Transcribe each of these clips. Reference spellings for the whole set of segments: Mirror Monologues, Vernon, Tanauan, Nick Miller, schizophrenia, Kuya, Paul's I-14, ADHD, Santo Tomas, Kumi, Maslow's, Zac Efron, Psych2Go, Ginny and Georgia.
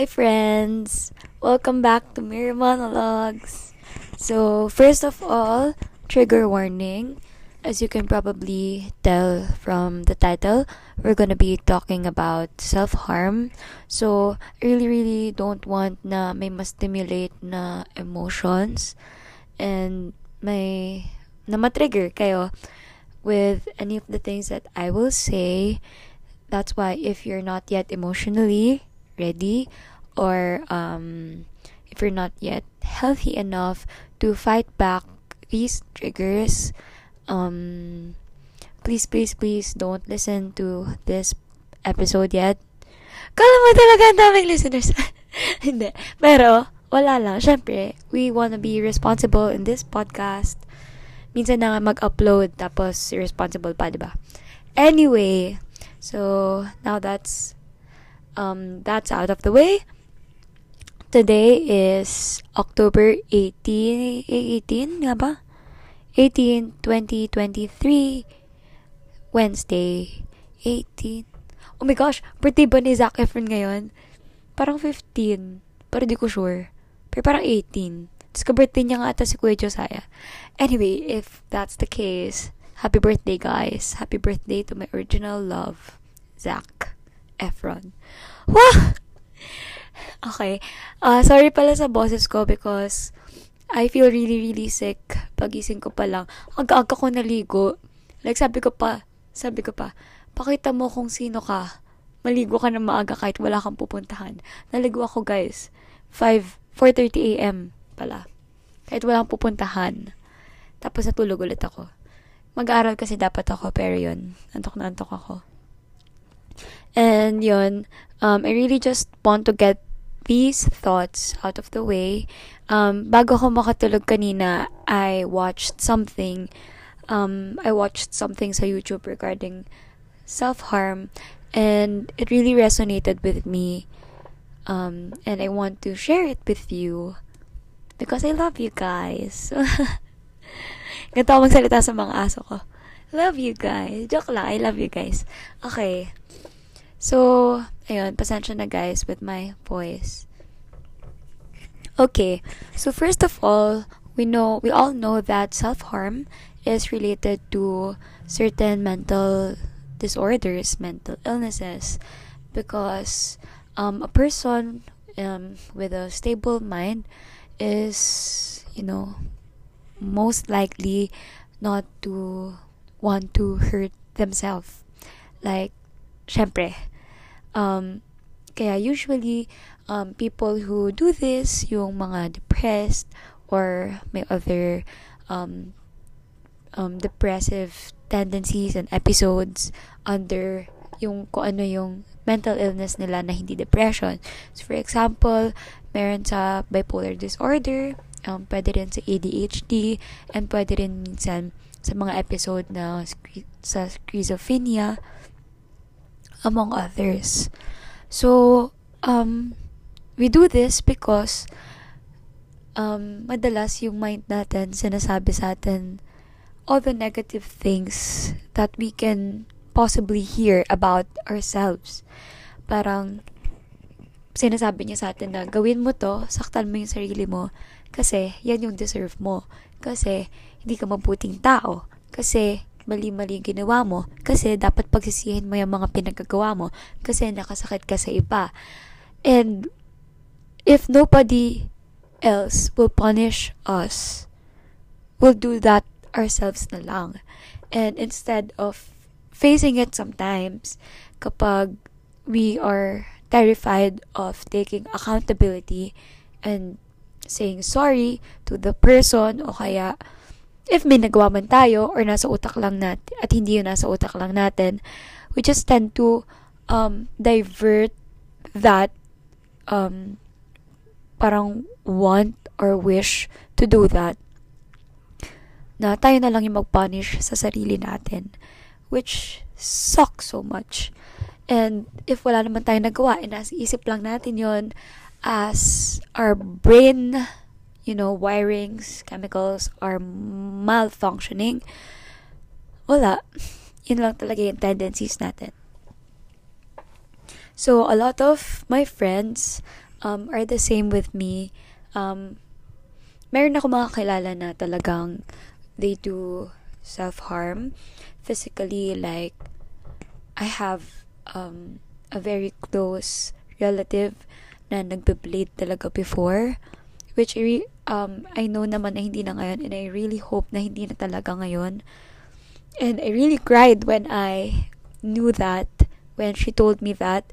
Hi friends! Welcome back to Mirror Monologues! So, first of all, trigger warning. As you can probably tell from the title, we're gonna be talking about self-harm. So, I really don't want na may ma-stimulate na emotions and may na ma-trigger kayo with any of the things that I will say. That's why if you're not yet emotionally ready or if you're not yet healthy enough to fight back these triggers, please don't listen to this episode yet. Kala mo talaga ang daming listeners. Hindi. Pero, wala lang. Siyempre, we wanna be responsible in this podcast. Minsan na nga mag-upload tapos irresponsible pa, diba? Anyway, so, now that's out of the way. Today is October 18 nga ba? 18, 2023, Wednesday, 18. Oh my gosh, birthday ba ni Zac Efron ngayon? Parang 15, pero di ko sure. Pero parang 18. Tapos ka-birthday niya nga ata si Kuya Josiah. Anyway, if that's the case, happy birthday guys. Happy birthday to my original love, Zac Efron. Wah! Okay. Sorry pala sa boses ko because I feel really sick. Pagising ko pa lang. Aga-aga ko naligo. Like, sabi ko pa, pakita mo kung sino ka. Maligo ka na maaga kahit wala kang pupuntahan. Naligo ako, guys. 4:30 a.m. pala. Kahit wala kang pupuntahan. Tapos natulog ulit ako. Mag-aaral kasi dapat ako, pero yun. Antok na antok ako. And yun, I really just want to get these thoughts out of the way. Bago ako makatulog kanina, I watched something sa YouTube regarding self-harm, and it really resonated with me. And I want to share it with you because I love you guys. Ganito ako magsalita sa mga aso ko. Love you guys. Joke lang, I love you guys. Okay. So, ayun, pasensya na guys with my voice. Okay. So, first of all, we all know that self-harm is related to certain mental disorders, mental illnesses, because a person with a stable mind is, most likely not to want to hurt themselves. Like, syempre. Kaya usually, people who do this, yung mga depressed or may other depressive tendencies and episodes under yung kung ano yung mental illness nila na hindi depression. So, for example, meron sa bipolar disorder, pwede rin sa ADHD, and pwede rin minsan sa mga episode na sa schizophrenia, among others. So, we do this because madalas yung mind natin sinasabi sa atin all the negative things that we can possibly hear about ourselves. Parang sinasabi niya sa atin na gawin mo to, saktan mo yung sarili mo kasi yan yung deserve mo. Kasi hindi ka mabuting tao. Kasi mali-mali ginawa mo. Kasi dapat pagsisihin mo yung mga pinagkagawa mo. Kasi nakasakit ka sa iba. And if nobody else will punish us, we'll do that ourselves na lang. And instead of facing it sometimes, kapag we are terrified of taking accountability and saying sorry to the person o kaya if may nagawa man tayo or nasa utak lang natin at hindi yun nasa utak lang natin, we just tend to divert that parang want or wish to do that na tayo na lang yung mag-punish sa sarili natin, which sucks so much. And if wala naman tayo nagawa and nasa isip lang natin yun as our brain wirings, chemicals are malfunctioning. Wala. Yun lang talaga yung tendencies natin. So, a lot of my friends are the same with me. Meron ako mga kilala na talagang they do self-harm physically. Like, I have a very close relative na nagbe-bleed talaga before, which I know naman na hindi na ngayon, and I really hope na hindi na talaga ngayon. And I really cried when I knew that, when she told me that.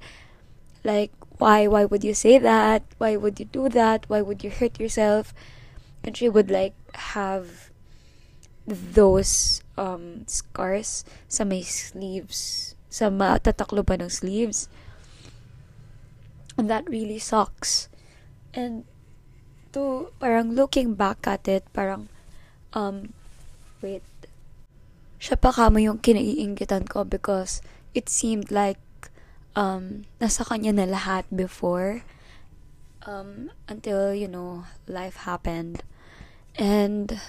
Like, why would you say that? Why would you do that? Why would you hurt yourself? And she would like have those scars sa may sleeves, sa matataklo pa ng sleeves. And that really sucks. And to parang looking back at it, parang wait, siya pa kamo yung kinaiinggitan ko, because it seemed like nasa kanya na lahat before, until, you know, life happened. And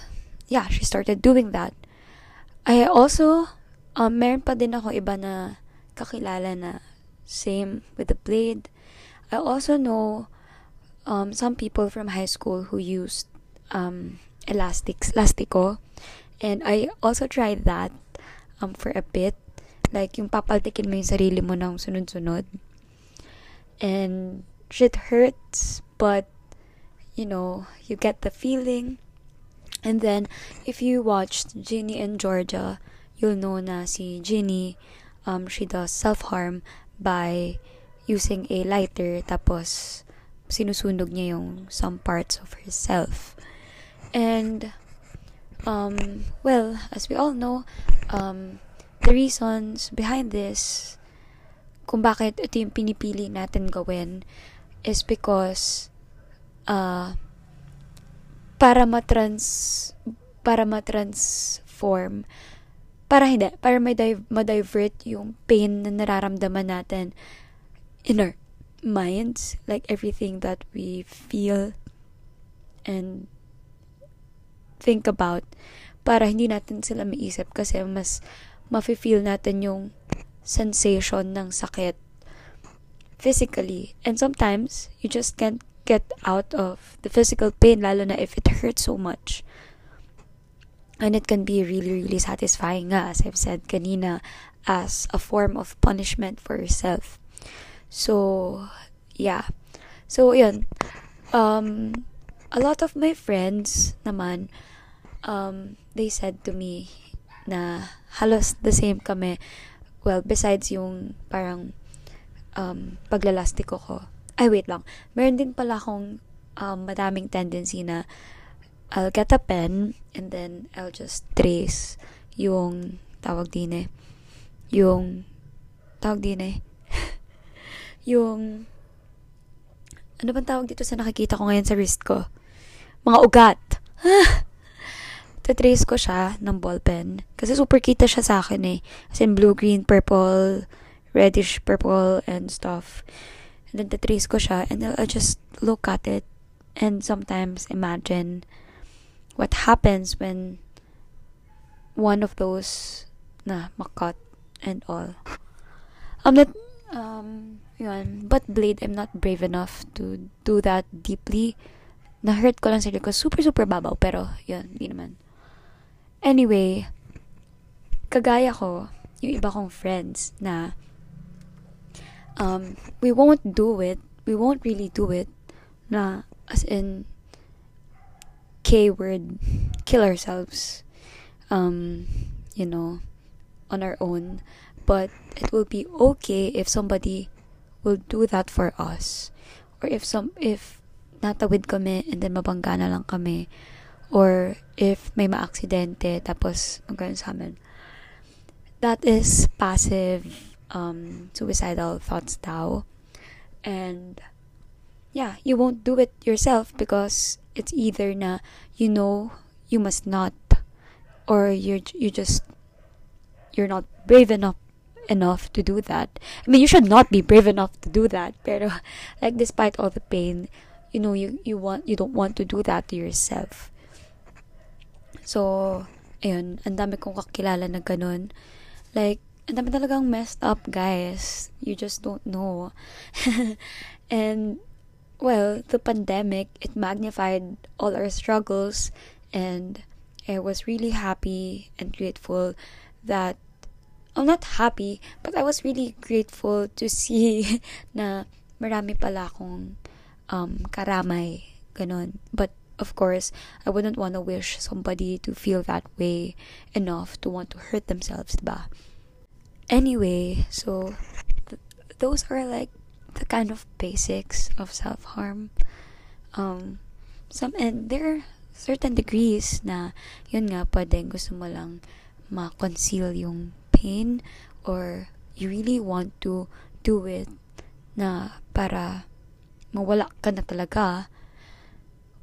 yeah, she started doing that. I also, meron pa din ako iba na kakilala na same with the blade. I also know some people from high school who used elastiko. And I also tried that for a bit. Like, yung papaltikin mo yung sarili mo ng sunod-sunod. And shit hurts, but, you know, you get the feeling. And then, if you watched Ginny and Georgia, you'll know na si Ginny, she does self-harm by using a lighter, tapos sinusunog niya yung some parts of herself. And well, as we all know, the reasons behind this, kung bakit ito yung pinipili natin gawin, is because para ma-divert yung pain na nararamdaman natin in our minds, like everything that we feel and think about, para hindi natin sila maiisip, kasi mas mafe-feel natin yung sensation ng sakit physically. And sometimes you just can't get out of the physical pain, lalo na if it hurts so much. And it can be really, really satisfying nga, as I've said kanina, as a form of punishment for yourself. So, yeah. So, yun. A lot of my friends naman, they said to me na halos the same kami. Well, besides yung parang paglalastiko ko. Ay, wait lang. Meron din pala akong madaming tendency na I'll get a pen and then I'll just trace yung tawag din eh. Yung, ano bang tawag dito sa nakikita ko ngayon sa wrist ko? Mga ugat. Tatrace ko siya ng ballpen. Kasi super kita siya sa akin eh. As in blue, green, purple, reddish, purple, and stuff. And then tatrace ko siya and I'll just look at it and sometimes imagine what happens when one of those na makat and all. Yun. But blade, I'm not brave enough to do that deeply. Na-hurt ko lang sarili ko. Super, super babaw. Pero, yun, di naman. Anyway, kagaya ko, yung iba kong friends na we won't do it. We won't really do it. Na, as in, K-word, kill ourselves. You know, on our own. But it will be okay if somebody will do that for us, or if natawid kami and then mabangga na lang kami, or if may maaksidente tapos magkaroon sa amin. That is passive suicidal thoughts daw. And yeah, you won't do it yourself because it's either na you know you must not, or you're not brave enough to do that. I mean, you should not be brave enough to do that, pero like, despite all the pain, you know, you don't want to do that to yourself. So, ayun, ang dami kong kakilala na ganun. Like, ang dami talagang messed up, guys. You just don't know. And Well, the pandemic, it magnified all our struggles, and I was really happy and grateful that, I'm not happy, but I was really grateful to see na marami pala akong karamay, ganun. But, of course, I wouldn't want to wish somebody to feel that way enough to want to hurt themselves, diba? Anyway, so, those are like the kind of basics of self-harm. And there are certain degrees na, yun nga, pwedeng gusto mo lang ma-conceal yung pain, or you really want to do it na para mawala ka na talaga,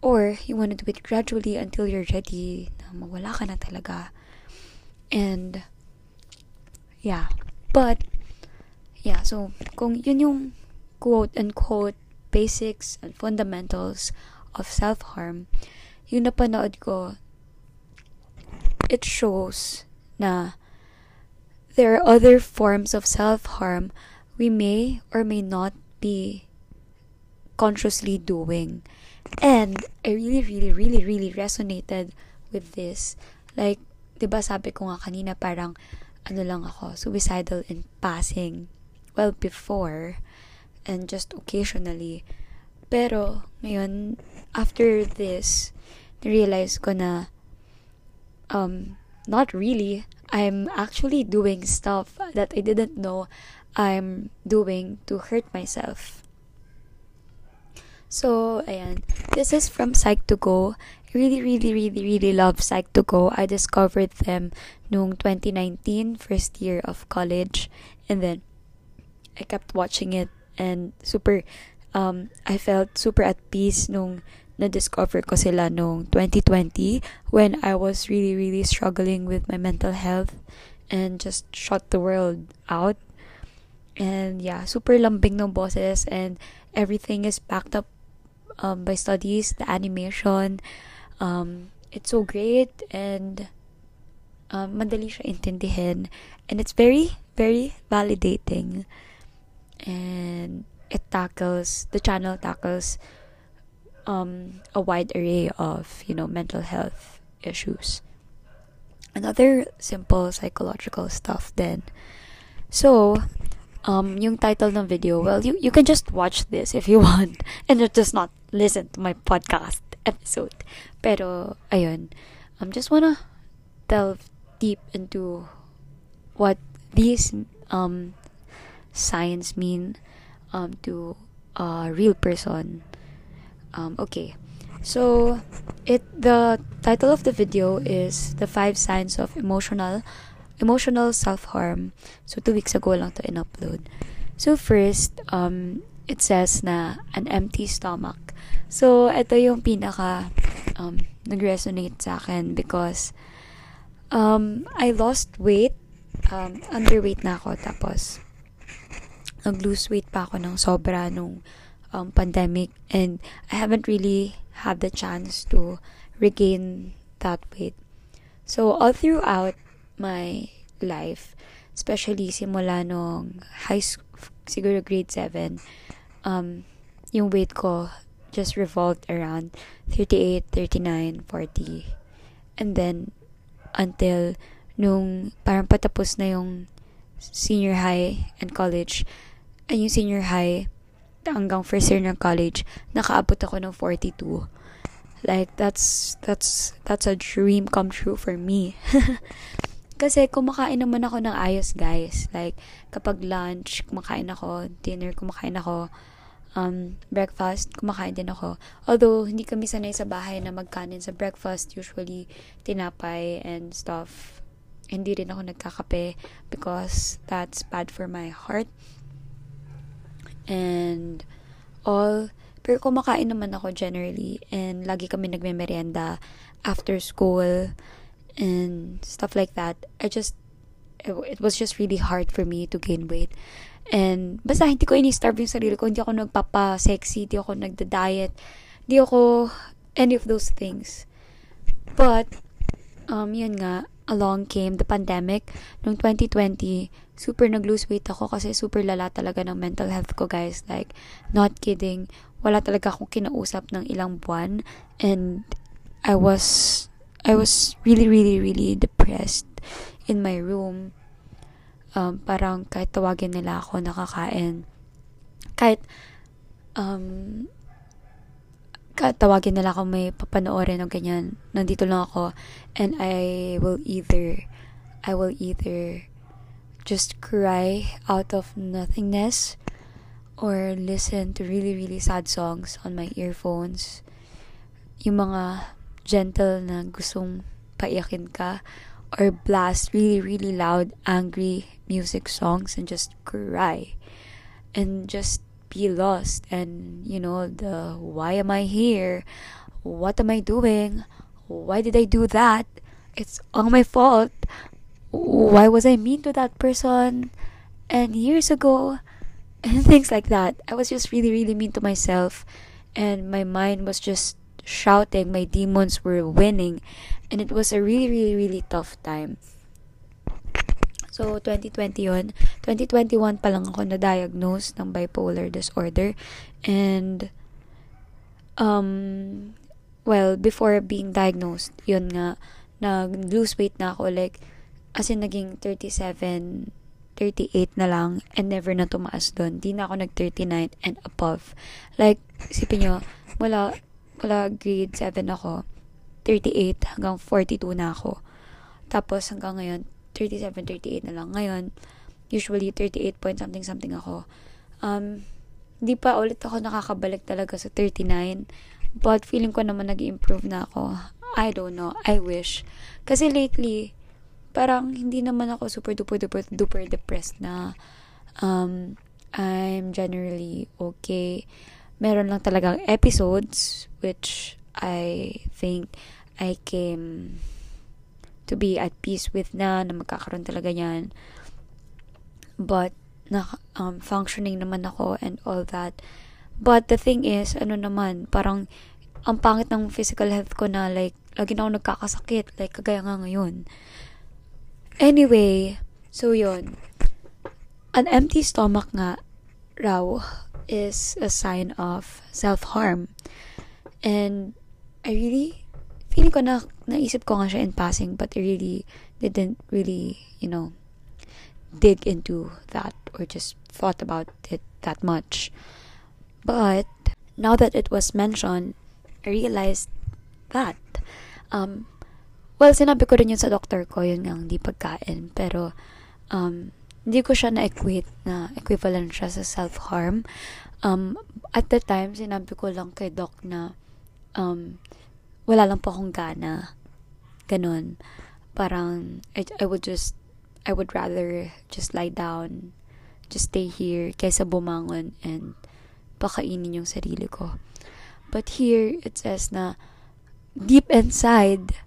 or you want to do it gradually until you're ready na mawala ka na talaga. And yeah, but yeah, so kung yun yung quote unquote basics and fundamentals of self-harm, yung napanood ko, it shows na there are other forms of self-harm we may or may not be consciously doing. And I really resonated with this. Like, diba sabi ko nga kanina parang, ano lang ako, suicidal in passing. Well, before, and just occasionally. Pero, ngayon, after this, na-realize ko na, not really. I'm actually doing stuff that I didn't know I'm doing to hurt myself. So, ayan. This is from Psych2Go. I really love Psych2Go. I discovered them noong 2019, first year of college. And then, I kept watching it and super, I felt super at peace noong na-discover ko sila noong 2020 when I was really struggling with my mental health and just shut the world out. And yeah, super lambing ng boses and everything is backed up by studies, the animation. It's so great and madali siya intindihin. And it's very validating. And it tackles, the channel tackles a wide array of, you know, mental health issues and other simple psychological stuff then. So, yung title ng video, well, you can just watch this if you want and just not listen to my podcast episode. Pero, ayun, I just wanna delve deep into what these signs mean to a real person. Okay, so the title of the video is The 5 Signs of Emotional Self-Harm. So, 2 weeks ago lang to in-upload. So, first, it says na an empty stomach. So, ito yung pinaka nag-resonate sa akin because I lost weight. Underweight na ako. Tapos, nag-lose weight pa ako ng sobra nung pandemic, and I haven't really had the chance to regain that weight. So all throughout my life, especially simula nung high school, siguro grade 7, yung weight ko just revolved around 38, 39, 40, and then until nung parang patapos na yung senior high and college, and yung senior high hanggang first year ng college, nakaabot ako ng 42. Like, that's a dream come true for me. Kasi, kumakain naman ako ng ayos, guys. Like, kapag lunch, kumakain ako. Dinner, kumakain ako. Breakfast, kumakain din ako. Although, hindi kami sanay sa bahay na magkanin sa breakfast. Usually, tinapay and stuff. Hindi rin ako nagkakape because that's bad for my heart. And all, pero kumakain naman ako generally, and lagi kami nagme-merienda after school and stuff like that. It was just really hard for me to gain weight, and basta hindi ko ini-starve yung sarili ko, hindi ako nagpapa-sexy, hindi ako nagda-diet, hindi ako any of those things. But yun nga, along came the pandemic noong 2020. Super nag-lose weight ako kasi super lala talaga ng mental health ko, guys. Like, not kidding. Wala talaga akong kinausap ng ilang buwan. And I was really, really, really depressed in my room. Parang kahit tawagin nila ako, nakakain. Kahit tawagin nila ako, may papanoorin o ganyan. Nandito lang ako. And I will either just cry out of nothingness or listen to really, really sad songs on my earphones. Yung mga gentle na gustong paiyakin ka, or blast really, really loud, angry music songs and just cry. And just be lost. And, you know, the why am I here? What am I doing? Why did I do that? It's all my fault. Why was I mean to that person? And years ago, and things like that. I was just really, really mean to myself. And my mind was just shouting. My demons were winning. And it was a really, really, really tough time. So, 2020 yun. 2021 pa lang ako na-diagnose ng bipolar disorder. And, well, before being diagnosed, yun nga, nag-lose weight na ako. Like, as in, naging 37, 38 na lang. And never na tumaas dun. Di na ako nag-39 and above. Like, isipin nyo, mula grade 7 ako, 38 hanggang 42 na ako. Tapos, hanggang ngayon, 37, 38 na lang. Ngayon, usually 38 point something ako. Hindi pa ulit ako nakakabalik talaga sa 39. But feeling ko naman nag-improve na ako. I don't know. I wish. Kasi lately, parang hindi naman ako super duper depressed na. I'm generally okay. Meron lang talagang episodes which I think I came to be at peace with na magkakaroon talaga yan. But, functioning naman ako and all that. But the thing is, parang, ang pangit ng physical health ko na, like, lagi na ako nagkakasakit, like, kagaya nga ngayon. Anyway, so yun. An empty stomach nga, raw, is a sign of self-harm. And, feeling ko na, naisip ko nga siya in passing, but I really didn't really, dig into that or just thought about it that much. But, now that it was mentioned, I realized that, well, sinabi ko rin yun sa doctor ko, yun nga, hindi pagkain, pero, hindi ko siya na-equate na equivalent siya sa self-harm. At the time, sinabi ko lang kay doc na, wala lang po akong gana. Ganon. Parang, I would rather just lie down, just stay here, kaysa bumangon and pakainin yung sarili ko. But here, it says na, deep inside,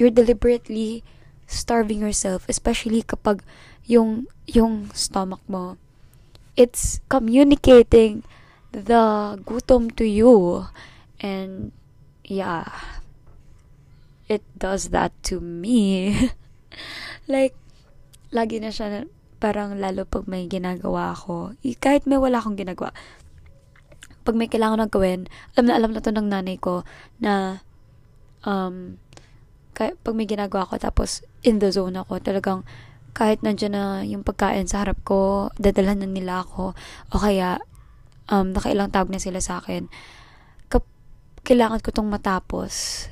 you're deliberately starving yourself, especially kapag yung stomach mo, it's communicating the gutom to you. And, yeah, it does that to me. Like, lagi na siya, parang lalo pag may ginagawa ako, kahit may wala akong ginagawa, pag may kailangan akong gawin, alam na to ng nanay ko, na, pag may ginagawa ako, tapos in the zone ako, talagang, kahit nandiyan na yung pagkain sa harap ko, dadalhan na nila ako, o kaya, nakailang tawag na sila sa akin, kailangan ko tong matapos.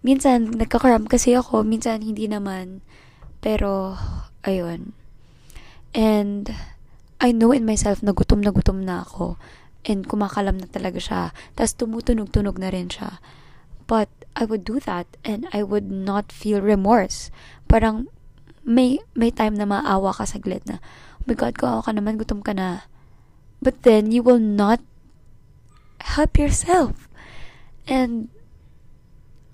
Minsan, nagkakaram kasi ako. Minsan, hindi naman. Pero, ayun. And, I know in myself na gutom na ako. And, kumakalam na talaga siya. Tapos, tumutunog-tunog na rin siya. But, I would do that and I would not feel remorse. Parang, may time na maawa ka saglit na, oh my God, kaawa ka naman, gutom ka na. But then, you will not help yourself. And,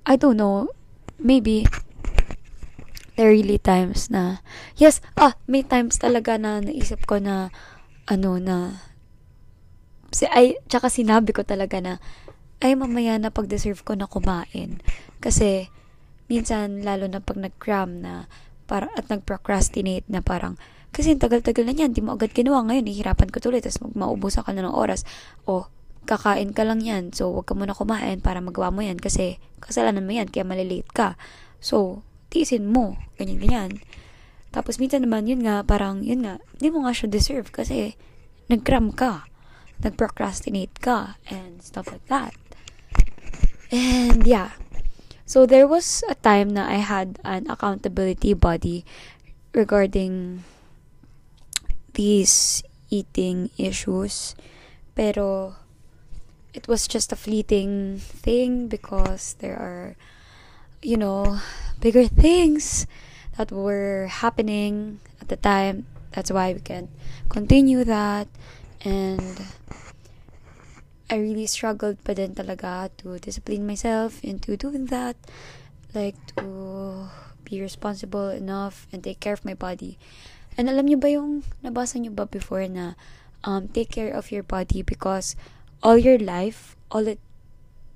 I don't know, maybe, there are really times na, yes, may times talaga na naisip ko na, tsaka sinabi ko talaga na, ay mamaya na pag-deserve ko na kumain. Kasi, minsan lalo na pag nag-cram na at nag-procrastinate na parang kasi tagal-tagal na yan, di mo agad ginawa, ngayon hihirapan ko tuloy, tapos maubusan ka na ng oras, o kakain ka lang yan, so wag ka muna kumain para magawa mo yan kasi kasalanan mo yan, kaya malilate ka, so tiisin mo, ganyan-ganyan. Tapos minsan naman yun nga, parang yun nga, di mo nga siya deserve kasi nag-cram ka, nag-procrastinate ka, and stuff like that. And yeah, so there was a time na I had an accountability buddy regarding these eating issues. Pero it was just a fleeting thing because there are, you know, bigger things that were happening at the time. That's why we can't continue that. And I really struggled pa din talaga to discipline myself into doing that. Like to be responsible enough and take care of my body. And alam nyo ba yung, nabasa nyo ba before na take care of your body because all your life, all it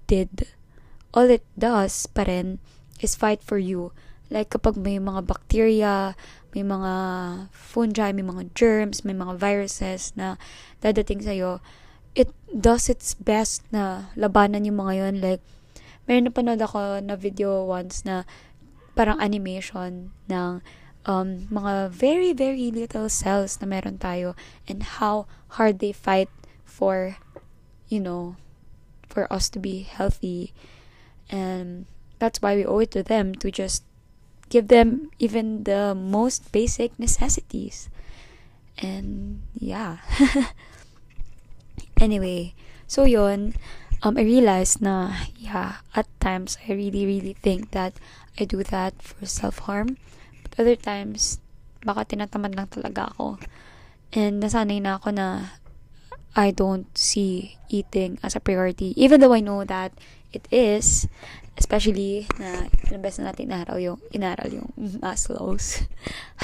does pa rin is fight for you. Like kapag may mga bacteria, may mga fungi, may mga germs, may mga viruses na dadating sa'yo, it does its best na labanan yung mga yun. Like, mayroon napanood ako na video once na parang animation ng mga very, very little cells na meron tayo and how hard they fight for, you know, for us to be healthy. And that's why we owe it to them to just give them even the most basic necessities. And yeah. Anyway, so yun, I realized na, yeah, at times I really, really think that I do that for self-harm. Other times, baka tinatamad lang talaga ako. And nasanay na ako na I don't see eating as a priority. Even though I know that it is, especially na ilang beses na natin inaral yung Maslow's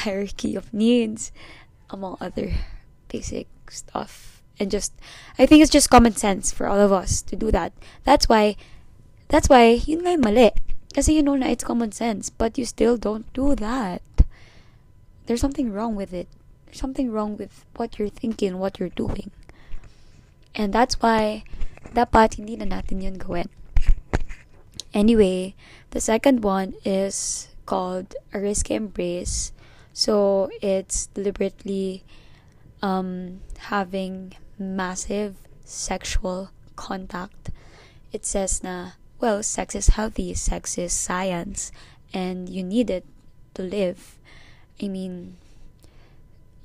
hierarchy of needs, among other basic stuff. And just, I think it's just common sense for all of us to do that. That's why, yun nga yung mali. Kasi you know na it's common sense, but you still don't do that. There's something wrong with it. There's something wrong with what you're thinking, what you're doing. And that's why dapat hindi na natin yun gawin. Anyway, the second one is called a risk embrace. So, it's deliberately having massive sexual contact. It says na, well, sex is healthy, sex is science, and you need it to live. I mean,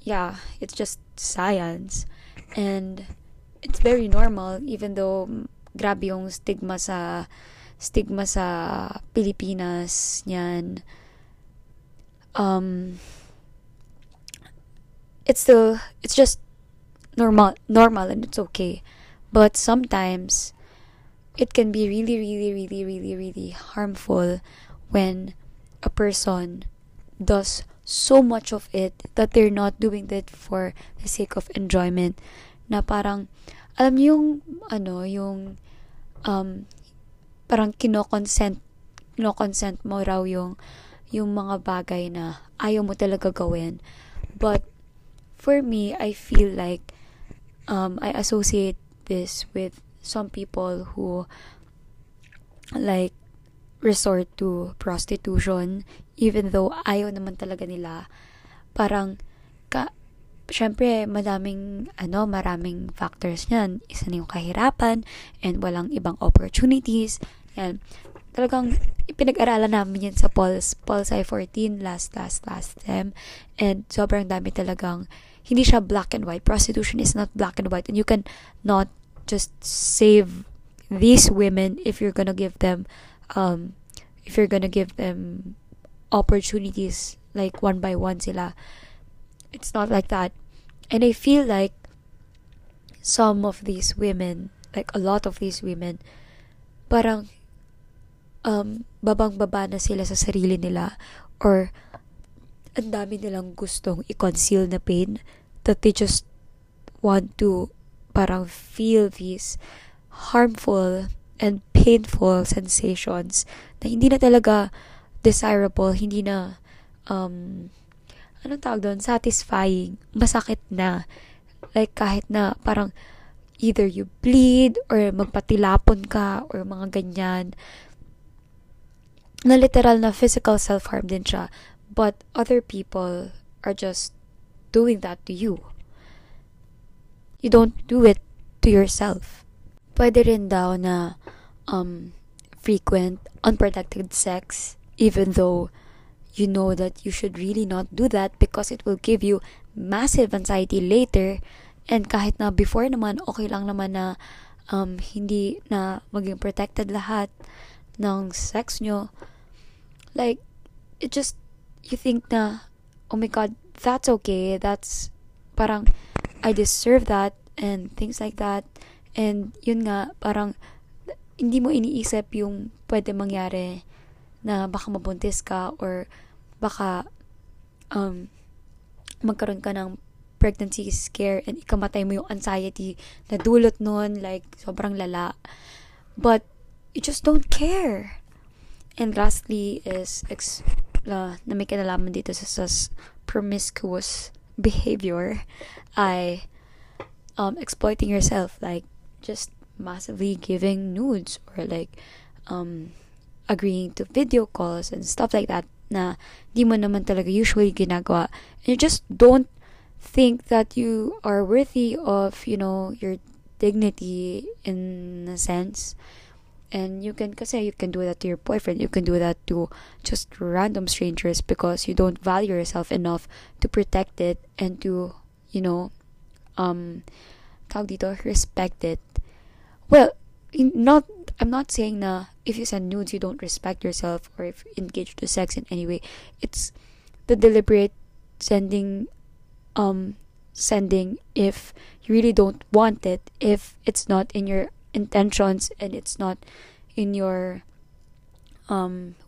yeah, it's just science. And it's very normal, even though grabe yung stigma sa Pilipinas niyan. It's just normal and it's okay. But sometimes it can be really, really, really, really, really harmful when a person does so much of it that they're not doing that for the sake of enjoyment. Na parang, alam niyo yung, parang kinoconsent mo raw yung mga bagay na ayaw mo talaga gawin. But for me, I feel like I associate this with some people who like resort to prostitution even though ayaw naman talaga nila. Parang syempre maraming factors niyan. Isa na yung kahirapan and walang ibang opportunities. Yan. Talagang ipinag-aralan namin yan sa Paul's I-14 last time. And sobrang dami talagang hindi siya black and white. Prostitution is not black and white and you can not just save these women if you're gonna give them opportunities like one by one sila. It's not like that. And I feel like some of these women, like a lot of these women, parang babang-baba na sila sa sarili nila or ang dami nilang gustong i-conceal na pain that they just want to parang feel these harmful and painful sensations na hindi na talaga desirable, hindi na, anong tawag doon? Satisfying. Masakit na. Like, kahit na parang either you bleed or magpatilapon ka or mga ganyan. Na literal na physical self-harm din siya. But other people are just doing that to you. You don't do it to yourself. Pwede rin daw na frequent, unprotected sex, even though you know that you should really not do that because it will give you massive anxiety later. And kahit na before naman, okay lang naman na hindi na maging protected lahat ng sex nyo. Like, it just, you think na, oh my God, that's okay. That's, parang, I deserve that and things like that. And yun nga, parang hindi mo iniisip yung pwede mangyari na baka mabuntis ka or baka magkaroon ka ng pregnancy scare and ikamatay mo yung anxiety na dulot nun, like sobrang lala. But you just don't care. And lastly is na may kinalaman dito sa promiscuous behavior ay exploiting yourself, like just massively giving nudes or like agreeing to video calls and stuff like that na di mo naman talaga usually ginagawa, and you just don't think that you are worthy of, you know, your dignity in a sense. And you can do that to your boyfriend, you can do that to just random strangers because you don't value yourself enough to protect it and to, you know, respect it. Well, I'm not saying na if you send nudes you don't respect yourself or if engaged to sex in any way. It's the deliberate sending if you really don't want it, if it's not in your intentions and it's not in your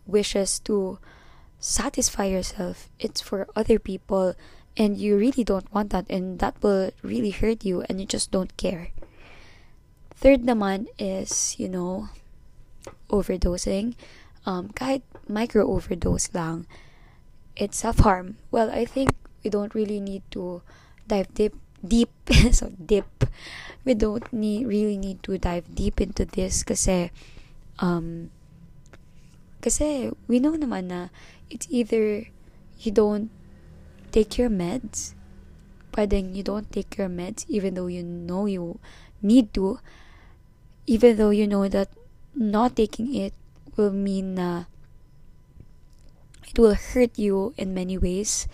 wishes to satisfy yourself. It's for other people and you really don't want that, and that will really hurt you and you just don't care. Third naman is, you know, overdosing. Kahit micro-overdose lang, it's self-harm. Well, I think we don't really need to dive deep into this kasi we know naman na it's either you don't take your meds, pwedeng you don't take your meds even though you know you need to, even though you know that not taking it will mean na it will hurt you in many ways.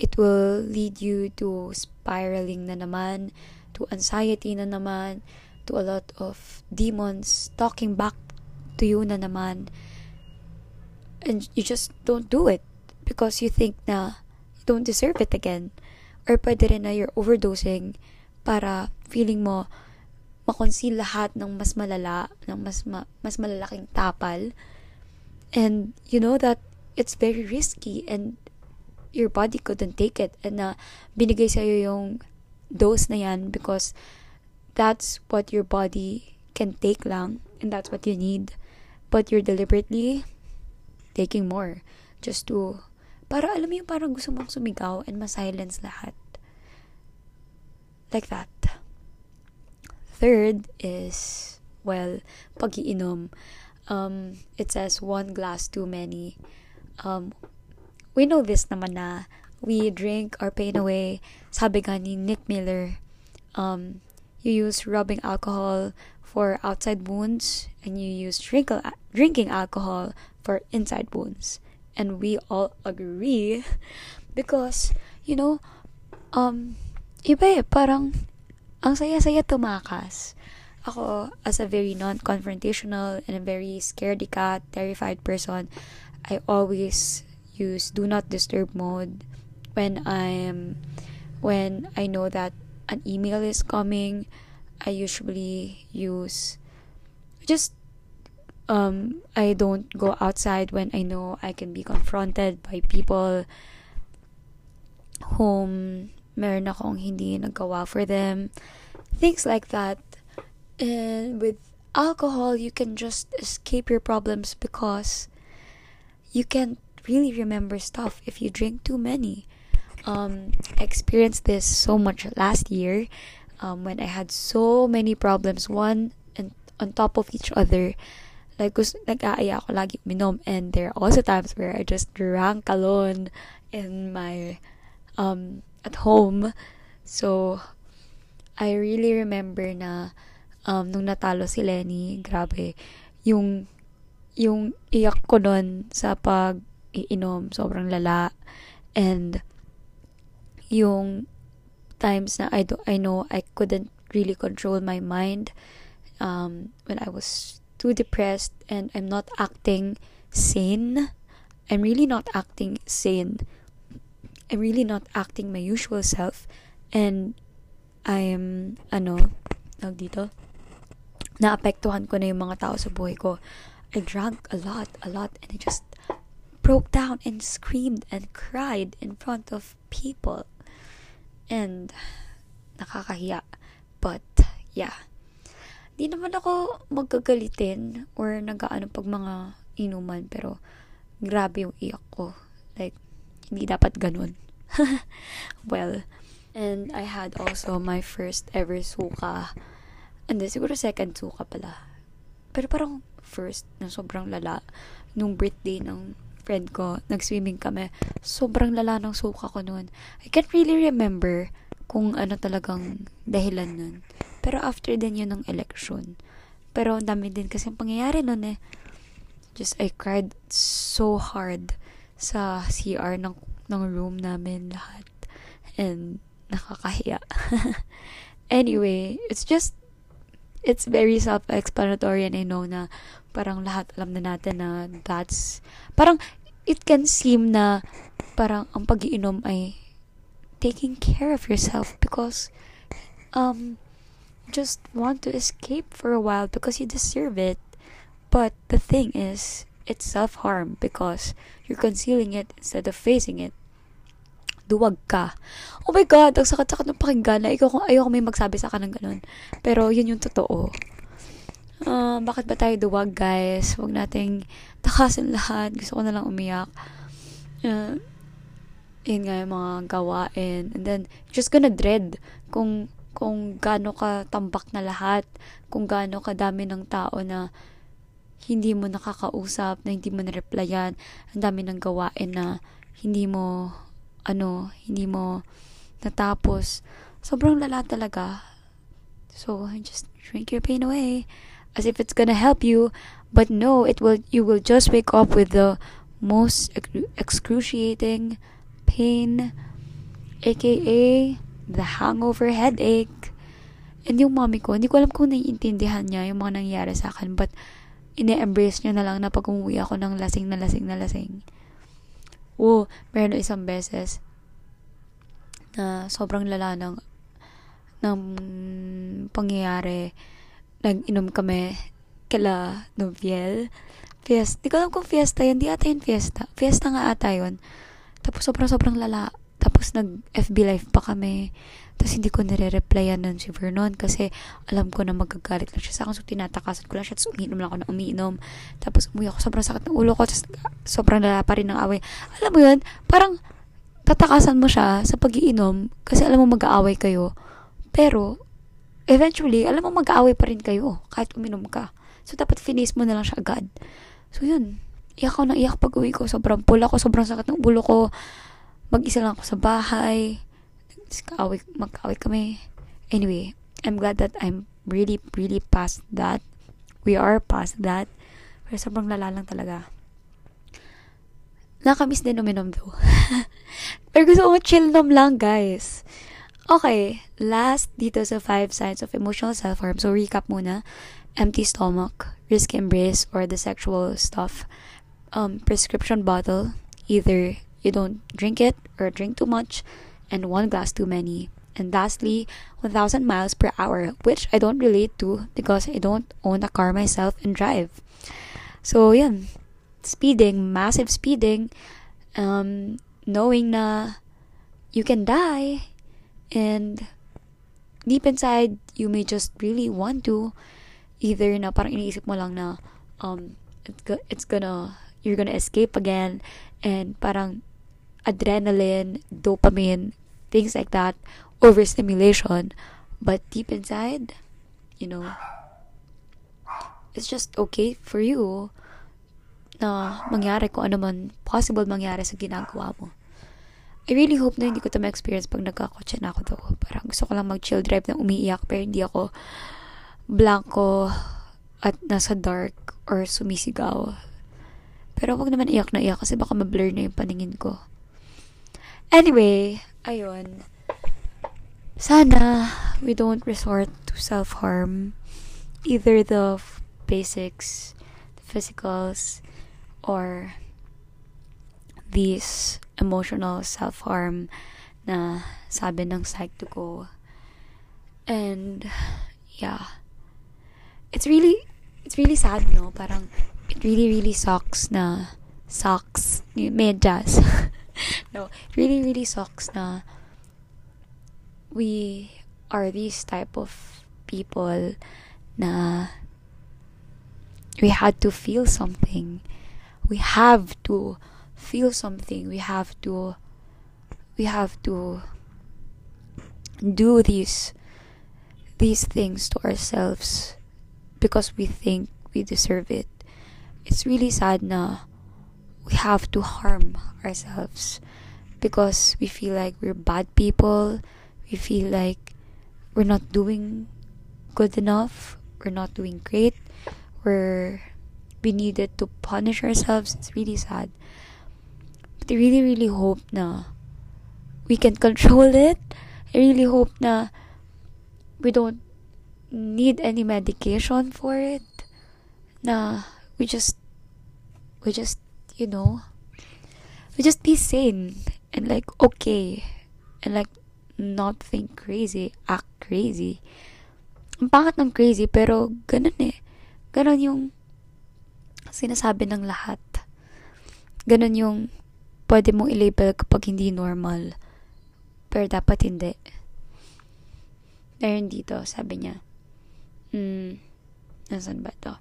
It will lead you to spiraling na naman, to anxiety na naman, to a lot of demons talking back to you na naman. And you just don't do it because you think na you don't deserve it again. Or pwede rin na you're overdosing para feeling mo makonsil lahat ng mas malala, ng mas malalaking tapal. And you know that it's very risky and your body couldn't take it, and binigay sa'yo yung dose na yan because that's what your body can take lang and that's what you need, but you're deliberately taking more just to, para alam mo yung parang gusto mong sumigaw and ma-silence lahat, like that. Third is, well, pag-iinom. It says 1 glass too many. We know this naman na we drink our pain away. Sabi nga ni Nick Miller, you use rubbing alcohol for outside wounds and you use drinking alcohol for inside wounds. And we all agree because, you know, iba eh, parang ang saya-saya tumakas. Ako, as a very non-confrontational and a very scaredy-cat, terrified person, I always use do not disturb mode when I know that an email is coming. I usually use just I don't go outside when I know I can be confronted by people whom meron akong hindi nagawa for them, things like that. And with alcohol you can just escape your problems because you can't really remember stuff if you drink too many. I experienced this so much last year when I had so many problems, one and on top of each other. Like, nag-aaya ako lagi uminom. And there are also times where I just drank alone in my, at home. So, I really remember na, nung natalo si Lenny, grabe, yung iyak ko nun sa pag-iinom, sobrang lala. And, yung times na I know I couldn't really control my mind, when I was too depressed and I'm not acting sane. I'm really not acting sane. I'm really not acting my usual self. And I'm, naapektuhan ko na yung mga tao sa buhay ko. I drank a lot, and I just broke down and screamed and cried in front of people. And nakakahiya. But, yeah. Di naman ako magkagalitin or nag-aano pag mga inuman, pero grabe yung iyak ko. Like, hindi dapat ganun. Well, and I had also my first ever suka. And then, siguro second suka pala. Pero parang first, na sobrang lala. Nung birthday ng friend ko, nag-swimming kami. Sobrang lala ng suka ko noon. I can't really remember kung ano talagang dahilan nun. Pero after din yun ng election. Pero ang dami din kasi ang pangyayari nun eh. Just I cried so hard sa CR ng room namin lahat. And nakakahiya. Anyway, it's very self-explanatory, and I know na parang lahat alam na natin na that's, parang it can seem na parang ang pag-iinom ay taking care of yourself because just want to escape for a while because you deserve it. But the thing is, it's self-harm because you're concealing it instead of facing it. Duwag ka. Oh my God, ang sakat-sakat ng pakinggan na ayoko may magsabi sa akin ng ganun. Pero yun yung totoo. Bakit ba tayo duwag, guys? Huwag nating takasin lahat. Gusto ko na lang umiyak. Yun nga yung mga gawain. And then, just gonna dread kung gaano ka tambak na lahat, kung gaano kadami ng tao na hindi mo nakakausap, na hindi mo na-replyan, ang dami ng gawain na hindi mo natapos. Sobrang lala talaga. So, just drink your pain away as if it's gonna help you. But no, you will just wake up with the most excruciating pain, aka the hangover headache. And yung mommy ko, hindi ko alam kung naiintindihan niya yung mga nangyari sa akin, but ine-embrace niya na lang na pag umuwi ako ng lasing. Oh, meron isang beses na sobrang lala ng pangyayari. Nag-inom kami kala Noviel. Fiesta. Hindi ko alam kung fiesta yun. Hindi ata yun fiesta. Fiesta nga ata yun. Tapos sobrang lala. Tapos nag-FB live pa kami. Tapos hindi ko nare-replyan nun si Vernon kasi alam ko na magagalit lang siya sa akin. So, tinatakasan ko lang siya. Tapos umiinom lang ako na umiinom. Tapos umuwi ako. Sobrang sakit ng ulo ko. Tapos sobrang lala pa rin ng away. Alam mo yun? Parang tatakasan mo siya sa pag-iinom kasi alam mo mag-aaway kayo. Pero, eventually, alam mo mag-aaway pa rin kayo kahit uminom ka. So, dapat finish mo na lang siya agad. So, yun. Iyak ako ng iyak pag-uwi ko. Sobrang pula ko. Sobrang sakit ng ulo ko. Mag-isa lang ako sa bahay. Mag-away kami. Anyway, I'm glad that I'm really, really past that. We are past that. Pero sobrang lala lang talaga. Nakamiss din uminom though. Pero gusto ko chill nom lang, guys. Okay, last dito sa 5 signs of emotional self-harm. So, recap muna. Empty stomach, risk embrace, or the sexual stuff. Prescription bottle. Either you don't drink it or drink too much, and one glass too many. And lastly, 1,000 miles per hour, which I don't relate to because I don't own a car myself and drive. So, yun. Speeding, massive speeding, knowing na you can die, and deep inside, you may just really want to, either na parang iniisip mo lang na, it's gonna you're gonna escape again, and parang adrenaline, dopamine, things like that, overstimulation. But deep inside, you know, it's just okay for you na mangyari kung ano man possible mangyari sa ginagawa mo. I really hope na hindi ko ito ma-experience pag nagkakotse na ako though. Parang gusto ko lang mag-chill drive na umiiyak pero hindi ako blanco at nasa dark or sumisigaw. Pero wag naman iyak na iyak kasi baka mablur na yung paningin ko. Anyway, ayun. Sana we don't resort to self-harm. Either the basics, the physicals, or these emotional self-harm na sabi ng Psych2Go. And yeah, it's really sad, no? Parang it really sucks na really sucks na we are these type of people na we had to feel something. We have to feel something. We have to do these things to ourselves because we think we deserve it. It's really sad na we have to harm ourselves because we feel like we're bad people. We feel like we're not doing good enough. We're not doing great. We needed to punish ourselves. It's really sad. I really hope na we can control it. I really hope na we don't need any medication for it. Na we just you know, we just be sane and like okay and like not think crazy, act crazy. Ang pangat ng crazy pero ganun eh. Ganun yung sinasabi ng lahat. Ganun yung pwede mong i-label kapag hindi normal. Pero dapat hindi. Meron dito, sabi niya. Nasaan ba ito?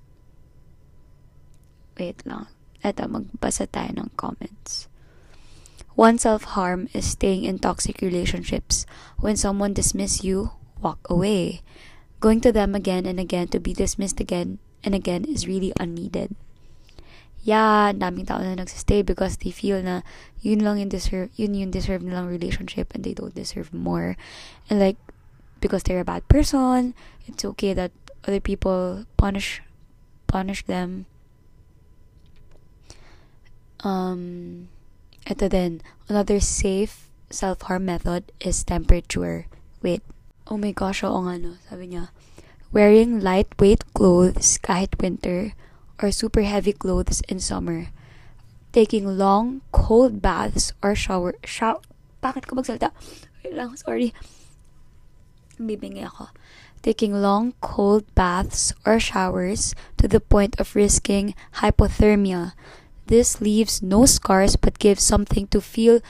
Wait lang. Eto, magbasa tayo ng comments. One self-harm is staying in toxic relationships. When someone dismisses you, walk away. Going to them again and again to be dismissed again and again is really unneeded. Yeah, daming tao na nagsistay because they feel na yun yung deserve nilang relationship and they don't deserve more. And like, because they're a bad person, it's okay that other people punish them. Ito din, another safe self-harm method is temperature. Wait, oh my gosh, oo nga no, sabi niya. Wearing lightweight clothes kahit winter, or super heavy clothes in summer. Taking long, cold baths or shower. Bakit ko magsalita? Wait lang, sorry. Bibingi ako. Taking long, cold baths or showers to the point of risking hypothermia. This leaves no scars but gives something to feel,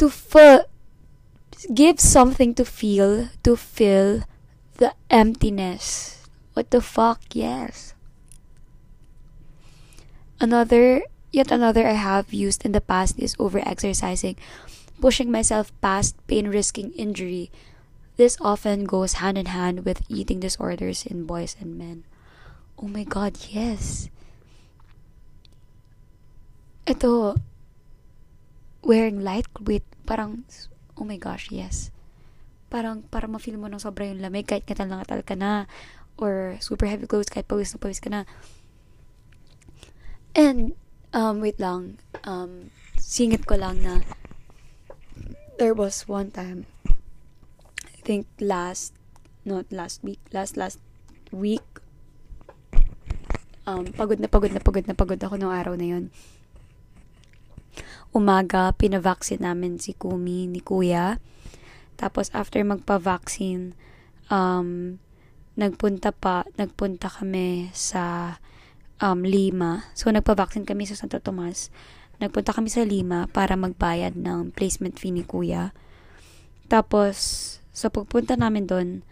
to fill the emptiness. What the fuck? Yes. Yet another I have used in the past is over-exercising, pushing myself past pain, risking injury. This often goes hand in hand with eating disorders in boys and men. Oh my God, yes. Ito, wearing lightweight, parang, oh my gosh, yes. Parang, para ma-feel mo ng sobra yung lamig kahit katal ka na, or super heavy clothes kahit pawis na pawis ka na. And, wait lang, singit ko lang na there was one time, I think last week, pagod ako nung araw na yun. Umaga, pinavaccine namin si Kumi ni Kuya. Tapos, after magpa-vaccine, nagpunta kami sa Lima. So, nagpa-vaccine kami sa Santo Tomas. Nagpunta kami sa Lima para magbayad ng placement fee ni Kuya. Tapos, sa pagpunta namin doon,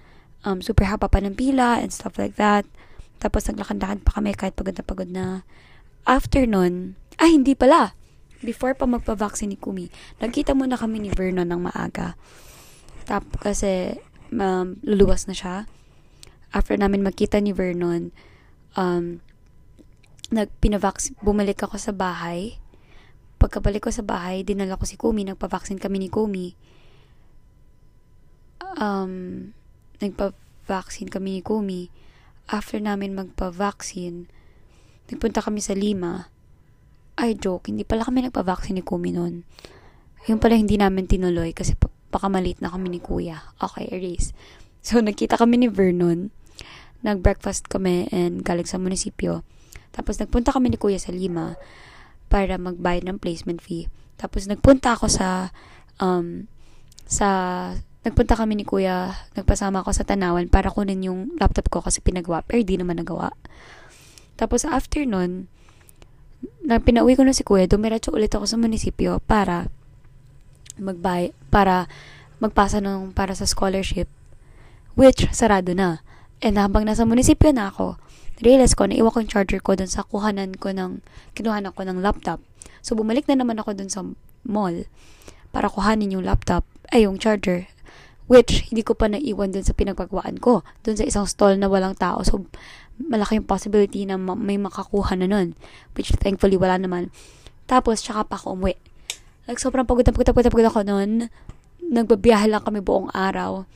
super haba pa ng pila and stuff like that. Tapos, naglakad-lakad pa kami kahit pagod na. After nun, Ay, hindi pala. Before pa magpa-vaccine ni Kumi, nagkita muna kami ni Vernon ng maaga. Tapos kasi luluwas na siya. After namin magkita ni Vernon, bumalik ako sa bahay. Pagkabalik ko sa bahay, dinala ko si Kumi, nagpa-vaccine kami ni Kumi. After namin magpa-vaccine, nagpunta kami sa Lima. Ay, joke. Hindi pala kami nagpa-vaccine ni Kumi noon. Yung pala hindi namin tinuloy kasi pakamalit na kami ni Kuya. Okay, erase. So, nagkita kami ni Vernon. Nag-breakfast kami and galing sa munisipyo. Tapos, nagpunta kami ni Kuya sa Lima para magbayad ng placement fee. Tapos, nagpunta ako Nagpunta kami ni Kuya, nagpasama ako sa Tanauan para kunin yung laptop ko kasi pinagawa. Pero di naman nagawa. Tapos, after nun, pinauwi ko na si Kuya, dumiretso ulit ako sa munisipyo para magpasa ng para sa scholarship, which sarado na. And habang nasa munisipyo na ako, realize ko na iwan ko yung charger ko dun sa kinuhanan ko ng laptop. So, bumalik na naman ako dun sa mall para kuhanin yung laptop, ay yung charger, which hindi ko pa naiwan dun sa pinagpagawaan ko, dun sa isang stall na walang tao. So, malaki yung possibility na may makakuha na nun, which thankfully wala naman. Tapos, tsaka pa ako umuwi. Like, sobrang pagod ako nun. Nagbabiyahe lang kami buong araw.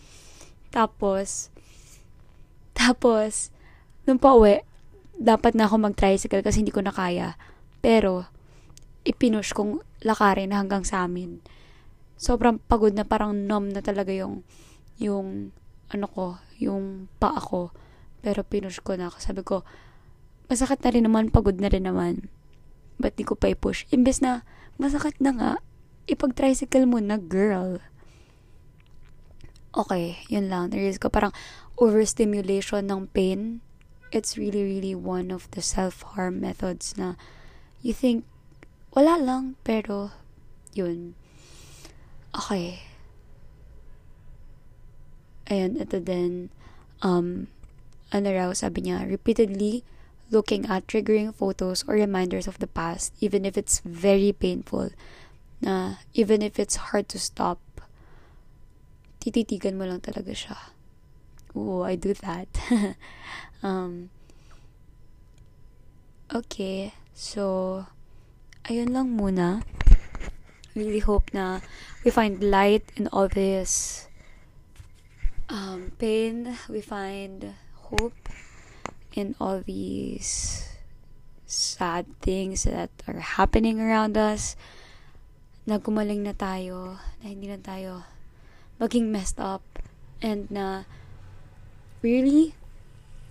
Tapos, nung pauwi, dapat na ako mag-tricycle kasi hindi ko na kaya. Pero, ipinush kong lakarin hanggang sa amin. Sobrang pagod na, parang numb na talaga yung paa ko. Pero pinush ko na. Sabi ko, masakit na rin naman, pagod na rin naman. Ba't di ko pa i-push? Imbes na, masakit na nga, ipag-tricycle mo na, girl. Okay, yun lang. Narealize ko, parang overstimulation ng pain. It's really, really one of the self-harm methods na you think, wala lang, pero yun. Okay. Ayan, ito din. Ano raw, sabi niya, repeatedly looking at triggering photos or reminders of the past, even if it's very painful, na even if it's hard to stop, tititigan mo lang talaga siya. Oh, I do that. Okay, so, ayun lang muna. Really hope na we find light in all this pain. We find hope in all these sad things that are happening around us, na gumaling na tayo, na hindi na tayo maging messed up, and na really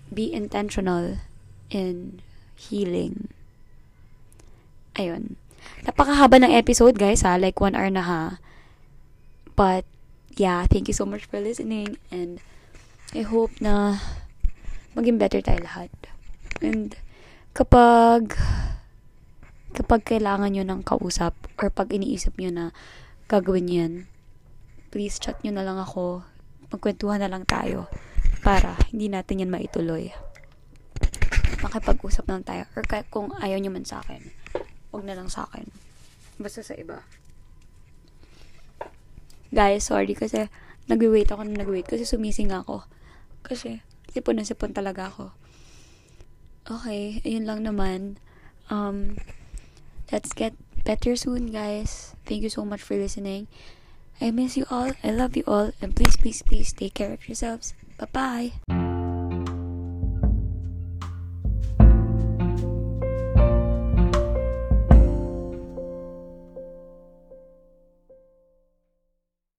be intentional in healing. Ayun. Napakahaba ng episode, guys, ha? Like, 1 hour na, ha? But, yeah, thank you so much for listening, and I hope na maging better tayo lahat. And kapag kailangan nyo ng kausap or pag iniisip nyo na gagawin yan, please chat nyo na lang ako. Magkwentuhan na lang tayo para hindi natin yan maituloy. Makipag-usap lang tayo. Or kung ayaw nyo man sa akin, huwag na lang sa akin. Basta sa iba. Guys, sorry kasi nag-wait kasi sumising ako. Kasi sipon talaga ako. Okay, ayun lang naman. Let's get better soon, guys. Thank you so much for listening. I miss you all. I love you all. And please, please, please take care of yourselves. Bye-bye!